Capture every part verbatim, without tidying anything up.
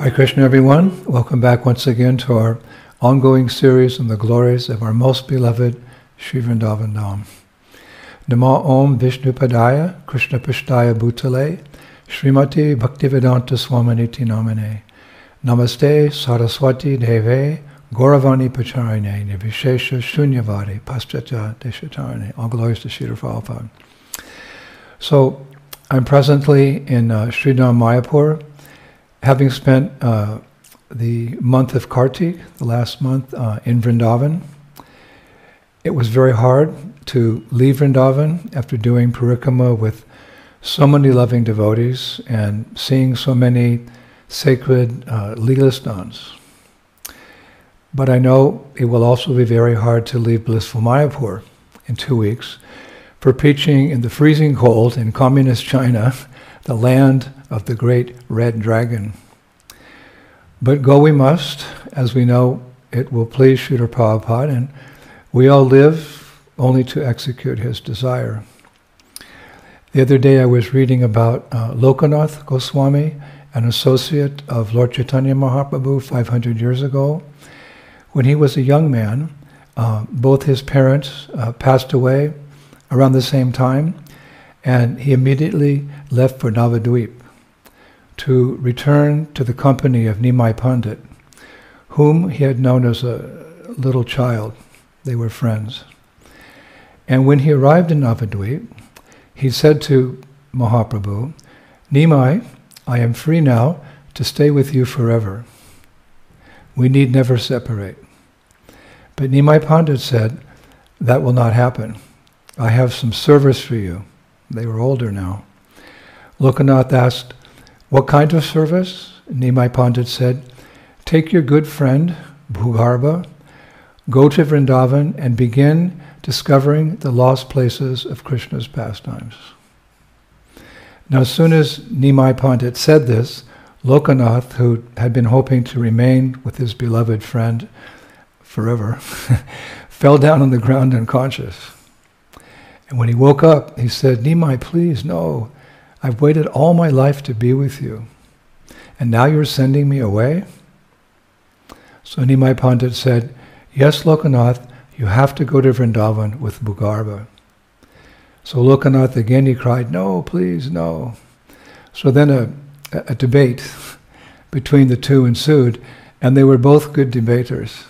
Hare Krishna, everyone. Welcome back once again to our ongoing series on the glories of our most beloved Sri Vrindavan Dham. Nama Om Vishnu Padaya Krishna Pishtaya Bhutale Srimati Bhaktivedanta Swaminiti Namane Namaste Saraswati Deve Gauravani Pacharine Nivishesha Shunyavadi Paschata Deshatarane. All glories to Śrīla Prabhupada. So, I'm presently in uh, Sri Dham Mayapur, having spent uh, the month of Kartik, the last month, uh, in Vrindavan. It was very hard to leave Vrindavan after doing Parikrama with so many loving devotees and seeing so many sacred uh, leelasthans. But I know it will also be very hard to leave blissful Mayapur in two weeks for preaching in the freezing cold in communist China, the land of the great red dragon. But go we must, as we know it will please Śrīla Prabhupada, and we all live only to execute his desire. The other day I was reading about uh, Lokanath Goswami, an associate of Lord Chaitanya Mahaprabhu five hundred years ago. When he was a young man, uh, both his parents uh, passed away around the same time, and he immediately left for Navadvip to return to the company of Nimai Pandit, whom he had known as a little child. They were friends. And when he arrived in Navadvip, he said to Mahaprabhu, "Nimai, I am free now to stay with you forever. We need never separate." But Nimai Pandit said, "That will not happen. I have some service for you." They were older now. Lokanath asked, "What kind of service?" Nimai Pandit said, "Take your good friend, Bhugarbha, go to Vrindavan and begin discovering the lost places of Krishna's pastimes." Now, as soon as Nimai Pandit said this, Lokanath, who had been hoping to remain with his beloved friend forever, fell down on the ground unconscious. And when he woke up, he said, "Nimai, please, no. I've waited all my life to be with you, and now you're sending me away?" So Nimai Pandit said, "Yes, Lokanath, you have to go to Vrindavan with Bhugarbha." So Lokanath again, he cried, "No, please, no." So then a, a debate between the two ensued, and they were both good debaters.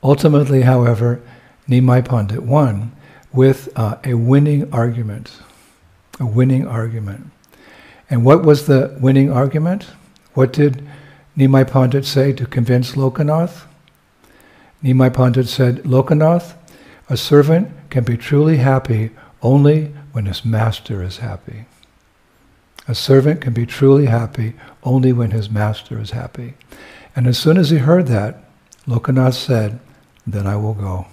Ultimately, however, Nimai Pandit won, with uh, a winning argument, a winning argument. And what was the winning argument? What did Nimai Pandit say to convince Lokanath? Nimai Pandit said, "Lokanath, a servant can be truly happy only when his master is happy. A servant can be truly happy only when his master is happy." And as soon as he heard that, Lokanath said, "Then I will go."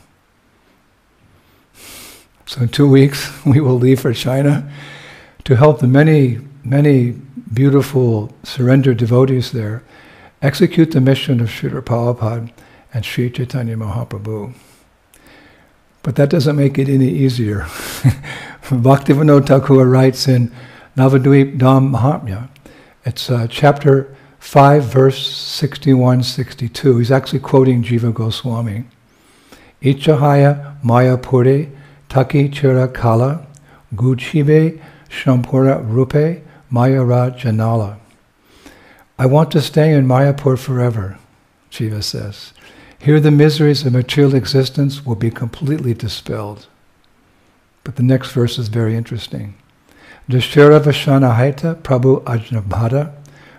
So in two weeks, we will leave for China to help the many, many beautiful surrendered devotees there execute the mission of Śrīla Prabhupada and Sri Chaitanya Mahaprabhu. But that doesn't make it any easier. Bhaktivinoda Thakur writes in Navadvip Dham Mahatmya, it's uh, chapter five, verse sixty-one sixty-two. He's actually quoting Jiva Goswami. "Ichahaya Mayapuri Taki Chira Kala Guchibe Shampura Rupe Mayara Janala." "I want to stay in Mayapur forever," Jiva says. "Here the miseries of material existence will be completely dispelled." But the next verse is very interesting. "Dashira Vashanahaita Prabhu Ajnabhada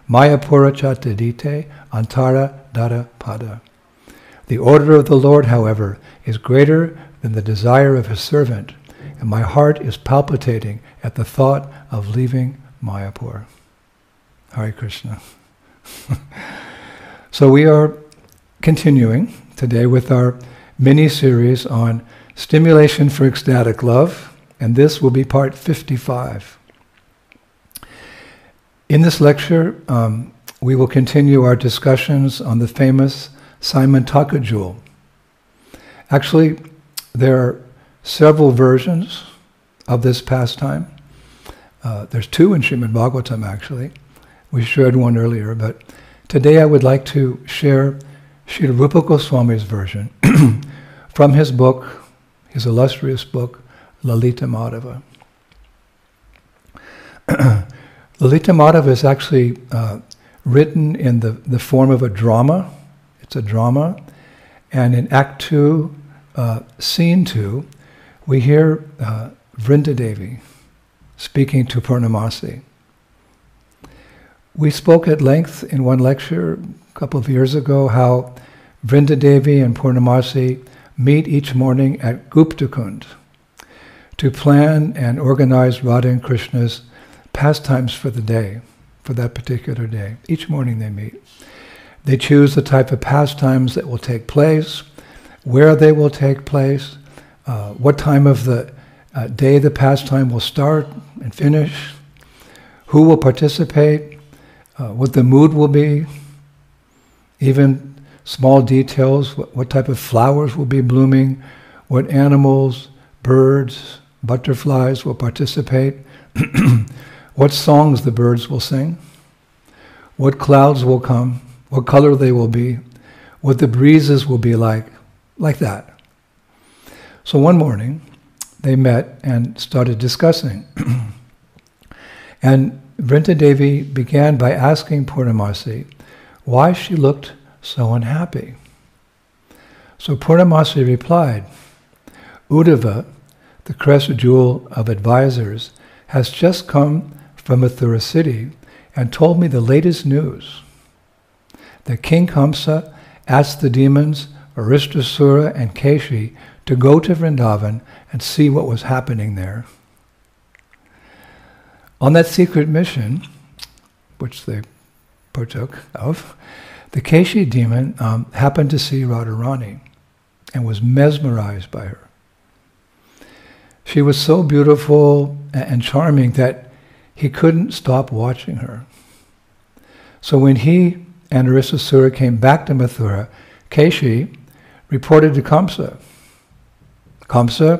Mayapura Chatadite Antara Dada Pada. The order of the Lord, however, is greater than the desire of his servant, and my heart is palpitating at the thought of leaving Mayapur." Hare Krishna. So we are continuing today with our mini-series on stimulation for ecstatic love, and this will be part fifty-five. In this lecture, um, we will continue our discussions on the famous Syamantaka jewel. Actually, there are several versions of this pastime. Uh, there's two in Srimad Bhagavatam, actually. We shared one earlier, but Today I would like to share Srila Rupa Goswami's version from his book, his illustrious book, Lalita Madhava. Lalita Madhava is actually uh, written in the, the form of a drama. It's a drama. And in Act two, uh, Scene two, we hear uh, Vrindadevi speaking to Purnamasi. We spoke at length in one lecture a couple of years ago how Vrindadevi and Purnamasi meet each morning at Guptakund to plan and organize Radha and Krishna's pastimes for the day, for that particular day. Each morning they meet. They choose the type of pastimes that will take place, where they will take place, uh, what time of the uh, day the pastime will start and finish, who will participate, Uh, what the mood will be, even small details, what, what type of flowers will be blooming, what animals, birds, butterflies will participate, what songs the birds will sing, what clouds will come, what color they will be, what the breezes will be like, like that. So one morning, they met and started discussing. And Vrindadevi began by asking Purnamasi why she looked so unhappy. So Purnamasi replied, Uddhava, the Krishna jewel of advisors, has just come from Mathura city and told me the latest news, that King Kamsa asked the demons Arishtasura and Keshi to go to Vrindavan and see what was happening there. On that secret mission, which they partook of, the Keshi demon um, happened to see Radharani and was mesmerized by her. She was so beautiful and charming that he couldn't stop watching her. So when he and Arishtasura came back to Mathura, Keshi reported to Kamsa, Kamsa,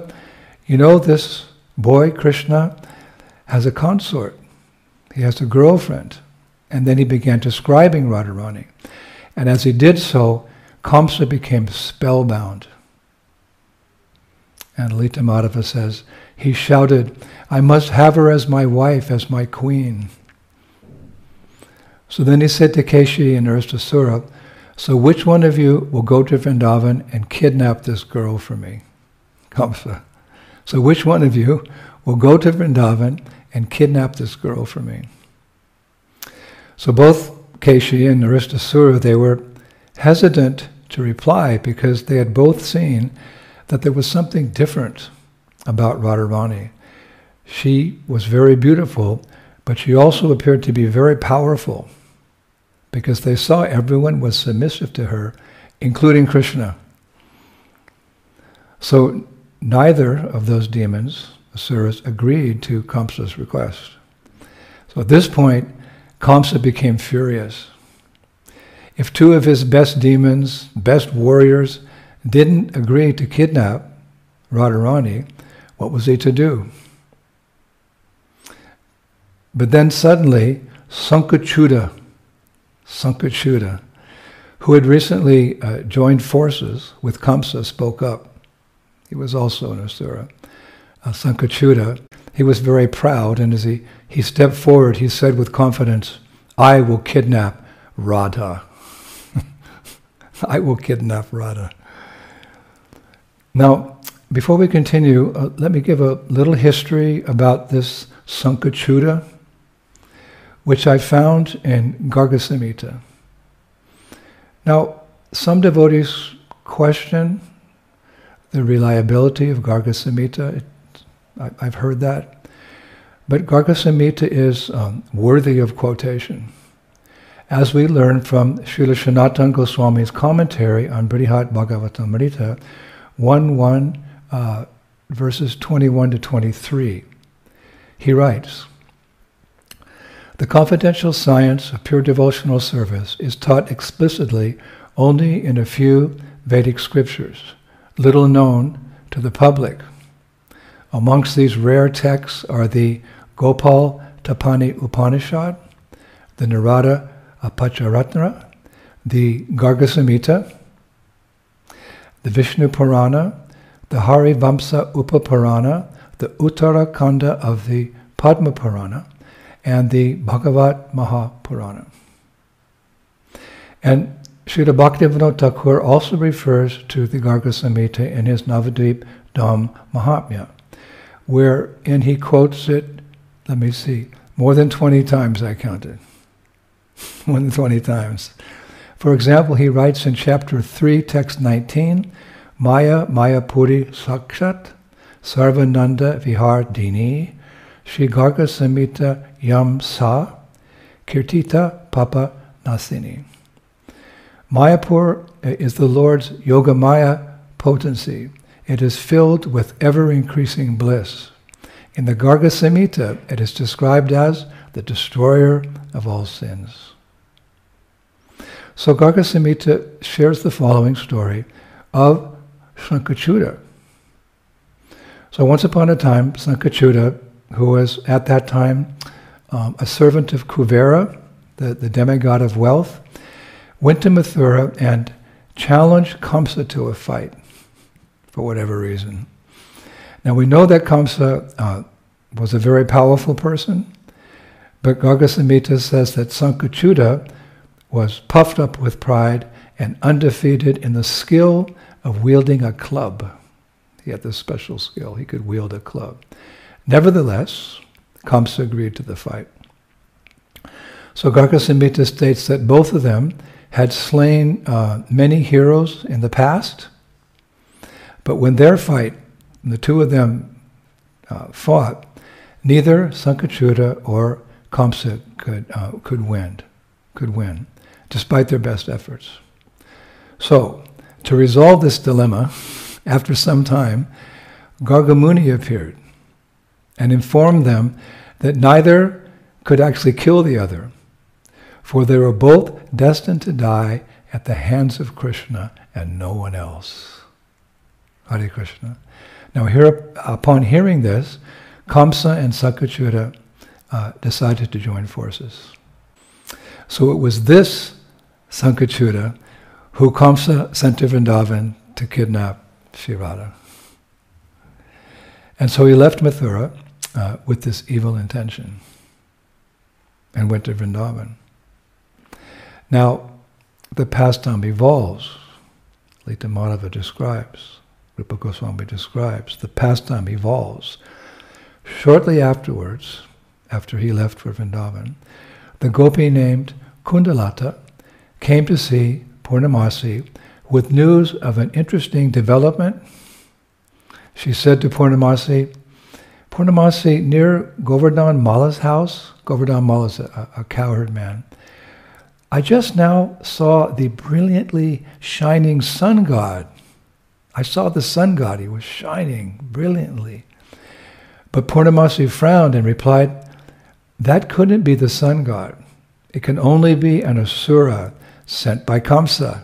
you know this boy, Krishna, has a consort, he has a girlfriend. And then he began describing Radharani. And as he did so, Kamsa became spellbound. And Lalita Madhava says, he shouted, I must have her as my wife, as my queen. So then he said to Keshi and Arishtasura, so which one of you will go to Vrindavan and kidnap this girl for me? Kamsa. So which one of you will go to Vrindavan and kidnap this girl for me? So both Keshi and Arishtasura, they were hesitant to reply because they had both seen that there was something different about Radharani. She was very beautiful, but she also appeared to be very powerful because they saw everyone was submissive to her, including Krishna. So neither of those demons, Asuras, agreed to Kamsa's request. So at this point, Kamsa became furious. If two of his best demons, best warriors, didn't agree to kidnap Radharani, what was he to do? But then suddenly, Shankhachuda, Shankhachuda, who had recently uh, joined forces with Kamsa, spoke up. He was also an Asura. Uh, Shankhachuda, he was very proud, and as he, he stepped forward, he said with confidence, I will kidnap Radha. I will kidnap Radha. Now, before we continue, uh, let me give a little history about this Shankhachuda, which I found in Garga Samhita. Now, some devotees question the reliability of Garga Samhita. It, I've heard that. But Garga Samhita is um, worthy of quotation, as we learn from Srila Sanatana Goswami's commentary on Brihad Bhagavatamrita one one, uh, verses twenty-one to twenty-three. He writes, the confidential science of pure devotional service is taught explicitly only in a few Vedic scriptures, little known to the public. Amongst these rare texts are the Gopal Tapani Upanishad, the Narada Pancharatna, the Garga Samhita, the Vishnu Purana, the Harivamsa Upapurana, the Uttarakanda of the Padma Purana, and the Bhagavat Mahapurana. And Srila Bhaktivinoda Thakur also refers to the Garga Samhita in his Navadvip Dham Mahatmya, wherein he quotes it, let me see, more than twenty times I counted. more than twenty times. For example, he writes in chapter three, text nineteen, Maya Mayapuri Sakshat Sarvananda Vihar Dini Shri Garga Samhita Yam Sa Kirtita Papa Nasini. Mayapur is the Lord's Yogamaya potency. It is filled with ever-increasing bliss. In the Garga Samhita, it is described as the destroyer of all sins. So Garga Samhita shares the following story of Shankhachuda. So once upon a time, Shankhachuda, who was at that time um, a servant of Kuvera, the, the demigod of wealth, went to Mathura and challenged Kamsa to a fight, for whatever reason. Now we know that Kamsa uh, was a very powerful person, but Garga Samhita says that Shankhachuda was puffed up with pride and undefeated in the skill of wielding a club. He had this special skill, he could wield a club. Nevertheless, Kamsa agreed to the fight. So Garga Samhita states that both of them had slain uh, many heroes in the past, but when their fight, the two of them uh, fought, neither Shankhachuda or Kamsa could, uh, could, win, could win, despite their best efforts. So, to resolve this dilemma, after some time, Garga Muni appeared and informed them that neither could actually kill the other, for they were both destined to die at the hands of Krishna and no one else. Hare Krishna. Now, here, upon hearing this, Kamsa and Shankhachuda uh, decided to join forces. So it was this Shankhachuda who Kamsa sent to Vrindavan to kidnap Shri Radha. And so he left Mathura uh, with this evil intention and went to Vrindavan. Now, the pastime evolves. Lalita Madhava describes, Rupa Goswami describes, the pastime evolves. Shortly afterwards, after he left for Vrindavan, the gopi named Kundalata came to see Purnamasi with news of an interesting development. She said to Purnamasi, Purnamasi, near Govardhan Mala's house, Govardhan Mala is a, a cowherd man, I just now saw the brilliantly shining sun god. I saw the sun god, he was shining brilliantly. But Purnamasi frowned and replied, that couldn't be the sun god. It can only be an asura sent by Kamsa.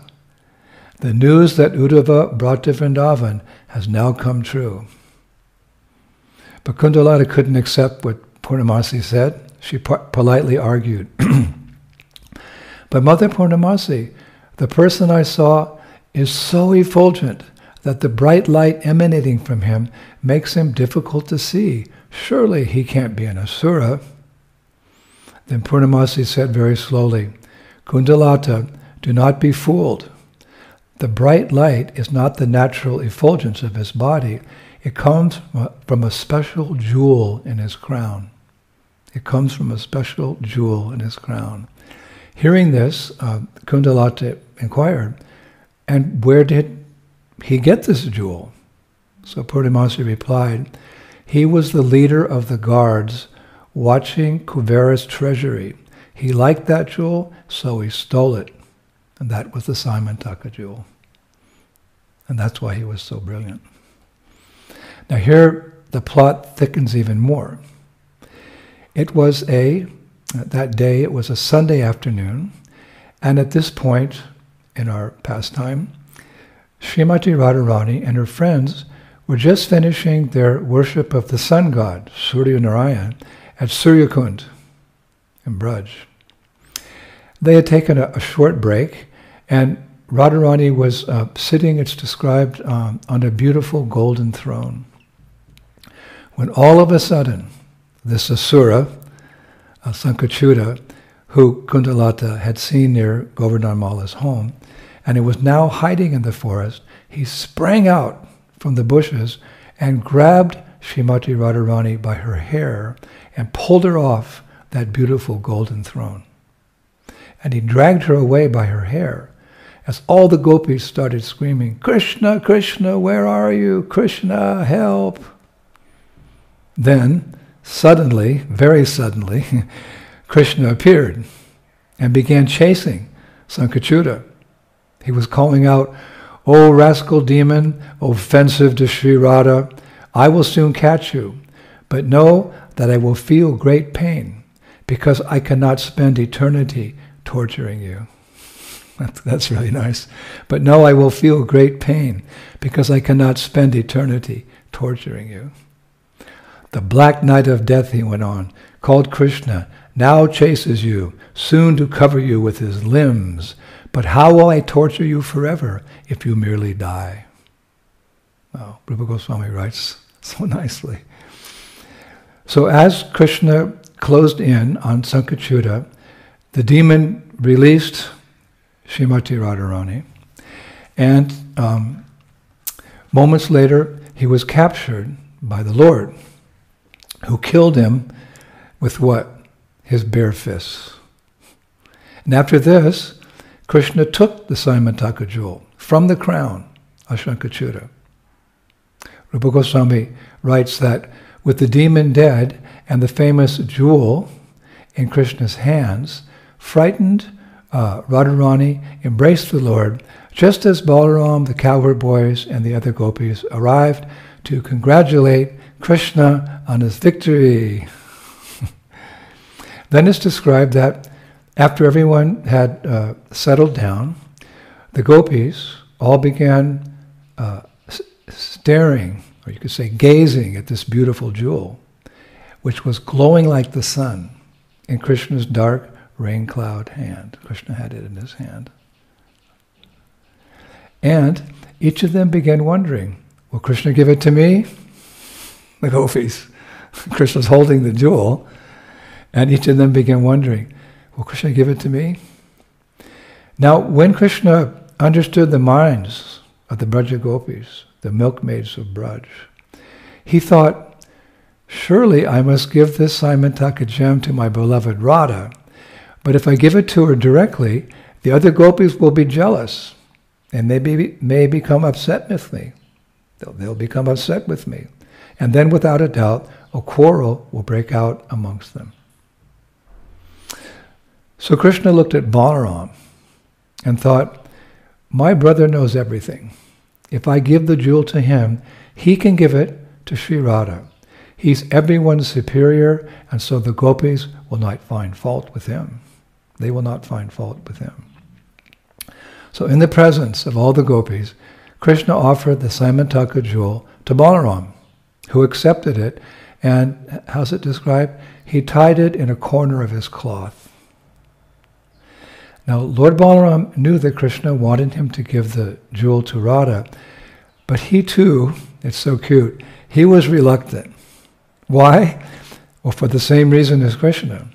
The news that Uddhava brought to Vrindavan has now come true. But Kundalata couldn't accept what Purnamasi said. She politely argued. But Mother Purnamasi, the person I saw is so effulgent that the bright light emanating from him makes him difficult to see. Surely he can't be an asura. Then Purnamasi said very slowly, Kundalata, do not be fooled. The bright light is not the natural effulgence of his body. It comes from a special jewel in his crown. It comes from a special jewel in his crown. Hearing this, uh, Kundalata inquired, and where did he get this jewel? So Purnamasi replied, he was the leader of the guards watching Kuvera's treasury. He liked that jewel, so he stole it. And that was the Syamantaka jewel. And that's why he was so brilliant. Now here, the plot thickens even more. It was a, that day, it was a Sunday afternoon, and at this point in our pastime, Srimati Radharani and her friends were just finishing their worship of the sun god, Surya Narayan, at Suryakund in Braj. They had taken a, a short break, and Radharani was uh, sitting, it's described, um, on a beautiful golden throne, when all of a sudden, this Asura, uh, Shankhachuda, who Kundalata had seen near Govardhan Mala's home, and it was now hiding in the forest, he sprang out from the bushes and grabbed Srimati Radharani by her hair and pulled her off that beautiful golden throne. And he dragged her away by her hair as all the gopis started screaming, "Krishna, Krishna, where are you? Krishna, help!" Then, suddenly, very suddenly, Krishna appeared and began chasing Shankhachuda. He was calling out, "O rascal demon, offensive to Sri Radha, I will soon catch you, but know that I will feel great pain because I cannot spend eternity torturing you." That's really nice. "But know I will feel great pain because I cannot spend eternity torturing you." "The black night of death," he went on, "called Krishna, now chases you, soon to cover you with his limbs. But how will I torture you forever if you merely die?" Oh, Rupa Goswami writes so nicely. So as Krishna closed in on Shankhachuda, the demon released Srimati Radharani, and um, moments later he was captured by the Lord, who killed him with what? His bare fists. And after this, Krishna took the Syamantaka jewel from the crown of Shankhachuda. Rupa Goswami writes that with the demon dead and the famous jewel in Krishna's hands, frightened uh, Radharani embraced the Lord just as Balaram, the cowherd boys, and the other gopis arrived to congratulate Krishna on his victory. Then it's described that after everyone had uh, settled down, the gopis all began uh, s- staring, or you could say gazing, at this beautiful jewel, which was glowing like the sun in Krishna's dark rain cloud hand. Krishna had it in his hand. And each of them began wondering, "Will Krishna give it to me?" The gopis. Krishna's holding the jewel. And each of them began wondering, "Will Krishna give it to me?" Now, when Krishna understood the minds of the Braja Gopis, the milkmaids of Braj, he thought, "Surely I must give this Syamantaka gem to my beloved Radha, but if I give it to her directly, the other gopis will be jealous, and they be, may become upset with me. They'll, they'll become upset with me. And then, without a doubt, a quarrel will break out amongst them." So Krishna looked at Balaram and thought, "My brother knows everything. If I give the jewel to him, he can give it to Sri Radha. He's everyone's superior, and so the gopis will not find fault with him. They will not find fault with him." So in the presence of all the gopis, Krishna offered the Syamantaka jewel to Balaram, who accepted it, and, how's it described? He tied it in a corner of his cloth. Now, Lord Balaram knew that Krishna wanted him to give the jewel to Radha, but he too, it's so cute, he was reluctant. Why? Well, for the same reason as Krishna.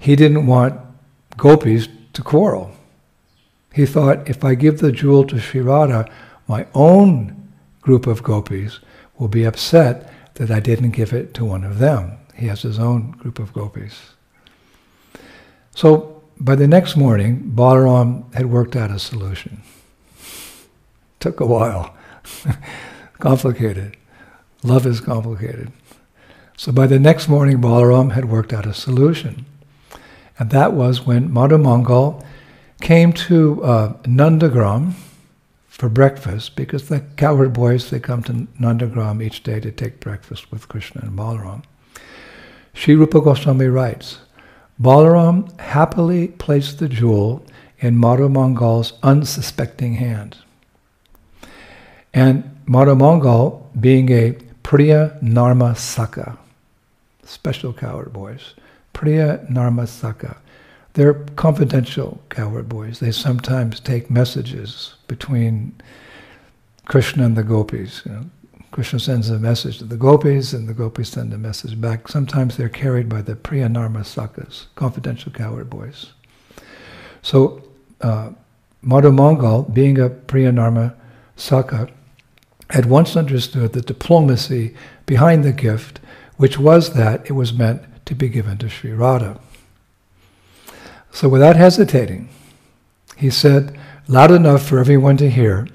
He didn't want gopis to quarrel. He thought, if I give the jewel to Sri Radha, my own group of gopis will be upset that I didn't give it to one of them. He has his own group of gopis. So, by the next morning, Balaram had worked out a solution. Took a while. Complicated. Love is complicated. So by the next morning, Balaram had worked out a solution. And that was when Madhu Mangal came to uh, Nandagram for breakfast, because the cowherd boys, they come to Nandagram each day to take breakfast with Krishna and Balaram. Sri Rupa Goswami writes, Balaram happily placed the jewel in Madhu Mangal's unsuspecting hand. And Madhu Mangal, being a Priya-Narma-Saka, special cowherd boys, Priya-Narma-Saka, They're confidential cowherd boys. They sometimes take messages between Krishna and the gopis. You know, Krishna sends a message to the gopis, and the gopis send a message back. Sometimes they're carried by the Priya-Narma-Sakas, confidential cowherd boys. So uh, Madhu Mangal, being a Priya-Narma-Saka, had once understood the diplomacy behind the gift, which was that it was meant to be given to Sri Radha. So without hesitating, he said, loud enough for everyone to hear,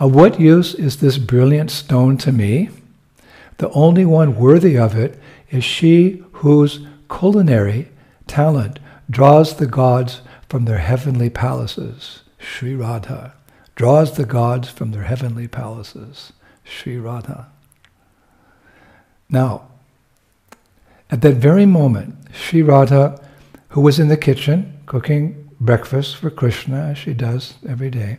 of what use is this brilliant stone to me? The only one worthy of it is she whose culinary talent draws the gods from their heavenly palaces, Sri Radha. Draws the gods from their heavenly palaces, Sri Radha. Now, at that very moment, Sri Radha, who was in the kitchen cooking breakfast for Krishna, as she does every day,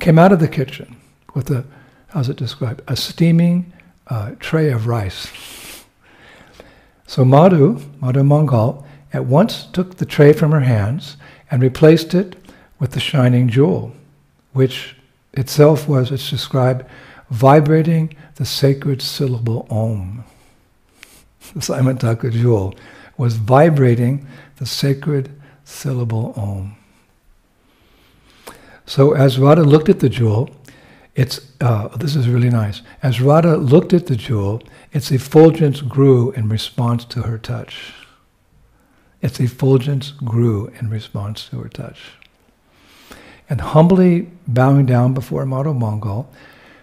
came out of the kitchen with a, how's it described, a steaming uh, tray of rice. So Madhu, Madhu Mangal, at once took the tray from her hands and replaced it with the shining jewel, which itself was, it's described, vibrating the sacred syllable Om. The Syamantaka jewel was vibrating the sacred syllable Om. So as Radha looked at the jewel, it's, uh, this is really nice, as Radha looked at the jewel, its effulgence grew in response to her touch. Its effulgence grew in response to her touch. And humbly bowing down before Madhu Mangal,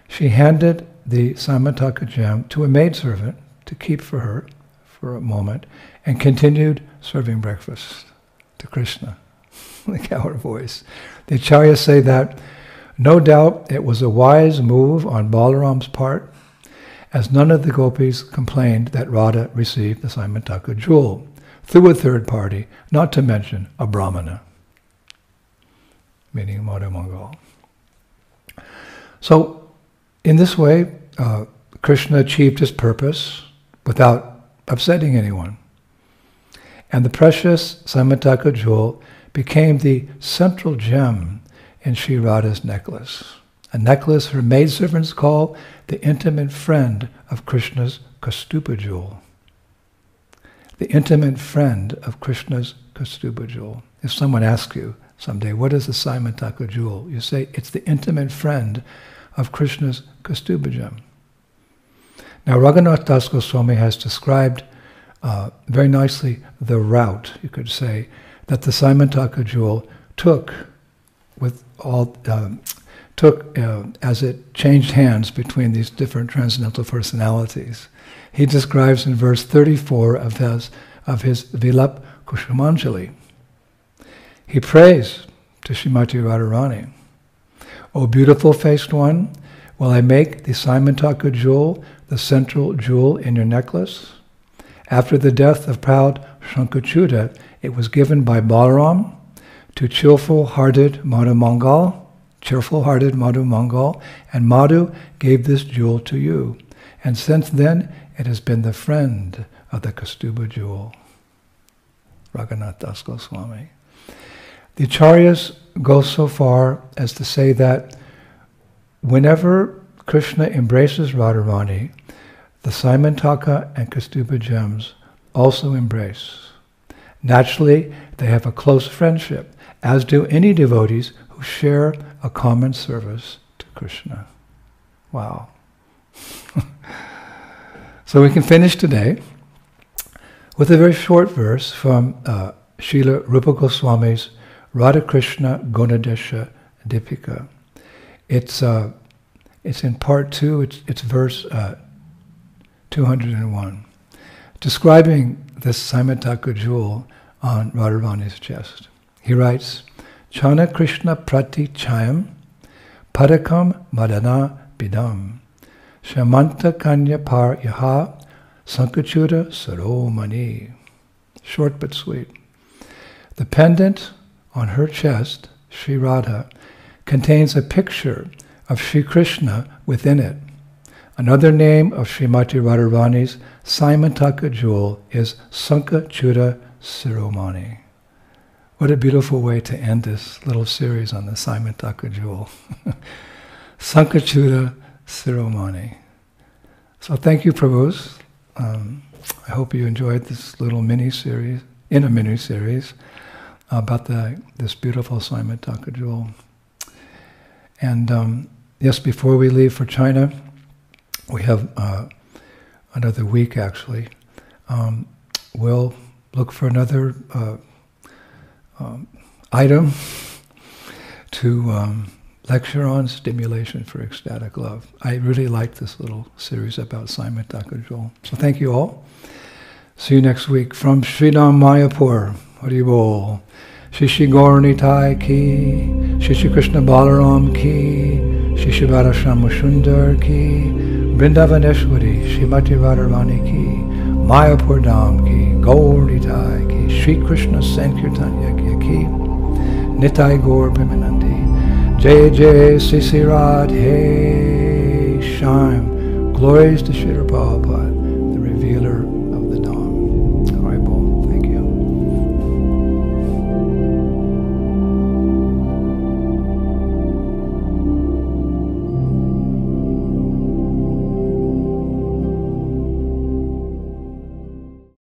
she handed the Syamantaka gem to a maidservant to keep for her for a moment, and continued serving breakfast to Krishna, the cowherd voice. The acharyas say that, no doubt it was a wise move on Balaram's part, as none of the gopis complained that Radha received the Syamantaka jewel through a third party, not to mention a brahmana, meaning Madhu Mangal. So, in this way, uh, Krishna achieved his purpose without upsetting anyone. And the precious Syamantaka jewel became the central gem in Sri Radha's necklace, a necklace her maidservants call the intimate friend of Krishna's Kaustubha jewel. The intimate friend of Krishna's Kaustubha jewel. If someone asks you someday, what is the Syamantaka jewel? You say, it's the intimate friend of Krishna's Kaustubha gem. Now, Raghunath Das Goswami has described uh, very nicely the route, you could say, that the Syamantaka jewel took, with all um, took uh, as it changed hands between these different transcendental personalities. He describes in verse thirty-four of his of his Vilap Kusumanjali. He prays to Srimati Radharani, O beautiful-faced one, will I make the Syamantaka jewel the central jewel in your necklace? After the death of proud Shankhachuda, it was given by Balaram to cheerful-hearted Madhu Mangal, cheerful-hearted Madhu Mangal, and Madhu gave this jewel to you. And since then, it has been the friend of the Kaustubha jewel. Raghunath Das Goswami. The acharyas go so far as to say that whenever Krishna embraces Radharani, the Syamantaka and Kaustubha gems also embrace. Naturally, they have a close friendship, as do any devotees who share a common service to Krishna. Wow. So we can finish today with a very short verse from uh, Śrīla Rupa Goswami's Radha Krishna Gonadesha Dipika. It's uh, it's in part two. It's it's verse uh, two hundred one, describing this Syamantaka jewel on Radharani's chest. He writes, Chana Krishna Prati Chayam Padakam Madana Bidam Shamanta Kanya Par Yaha Shankhachuda Shiromani. Short but sweet. The pendant on her chest, Sri Radha, contains a picture of Sri Krishna within it. Another name of Srimati Radharani's Syamantaka jewel is Shankhachuda Shiromani. What a beautiful way to end this little series on the Syamantaka jewel. Shankhachuda Shiromani. So thank you, Prabhus. Um, I hope you enjoyed this little mini-series, in a mini-series, about the, this beautiful Syamantaka jewel. And um, yes, before we leave for China, we have uh, another week, actually. Um, we'll look for another uh, um, item to um, lecture on, stimulation for ecstatic love. I really like this little series about Syamantaka jewel. So thank you all. See you next week from Sri Dham Mayapur. Hari Bol. Shri Shri Gaur Nitai ki, Shri Shri Krishna Balaram ki, Shri Shri Radha Shama Sundar ki, Vrindavaneshwari Shrimati Radharani ki, Mayapur Dham ki, Gaur Nitai ki, Shri Krishna Sankirtanya ki, Nitai Gaur Premanandi, Jai Jai Sri Sri Radhe Shyam. Glories to Śrīla Prabhupada, the revealer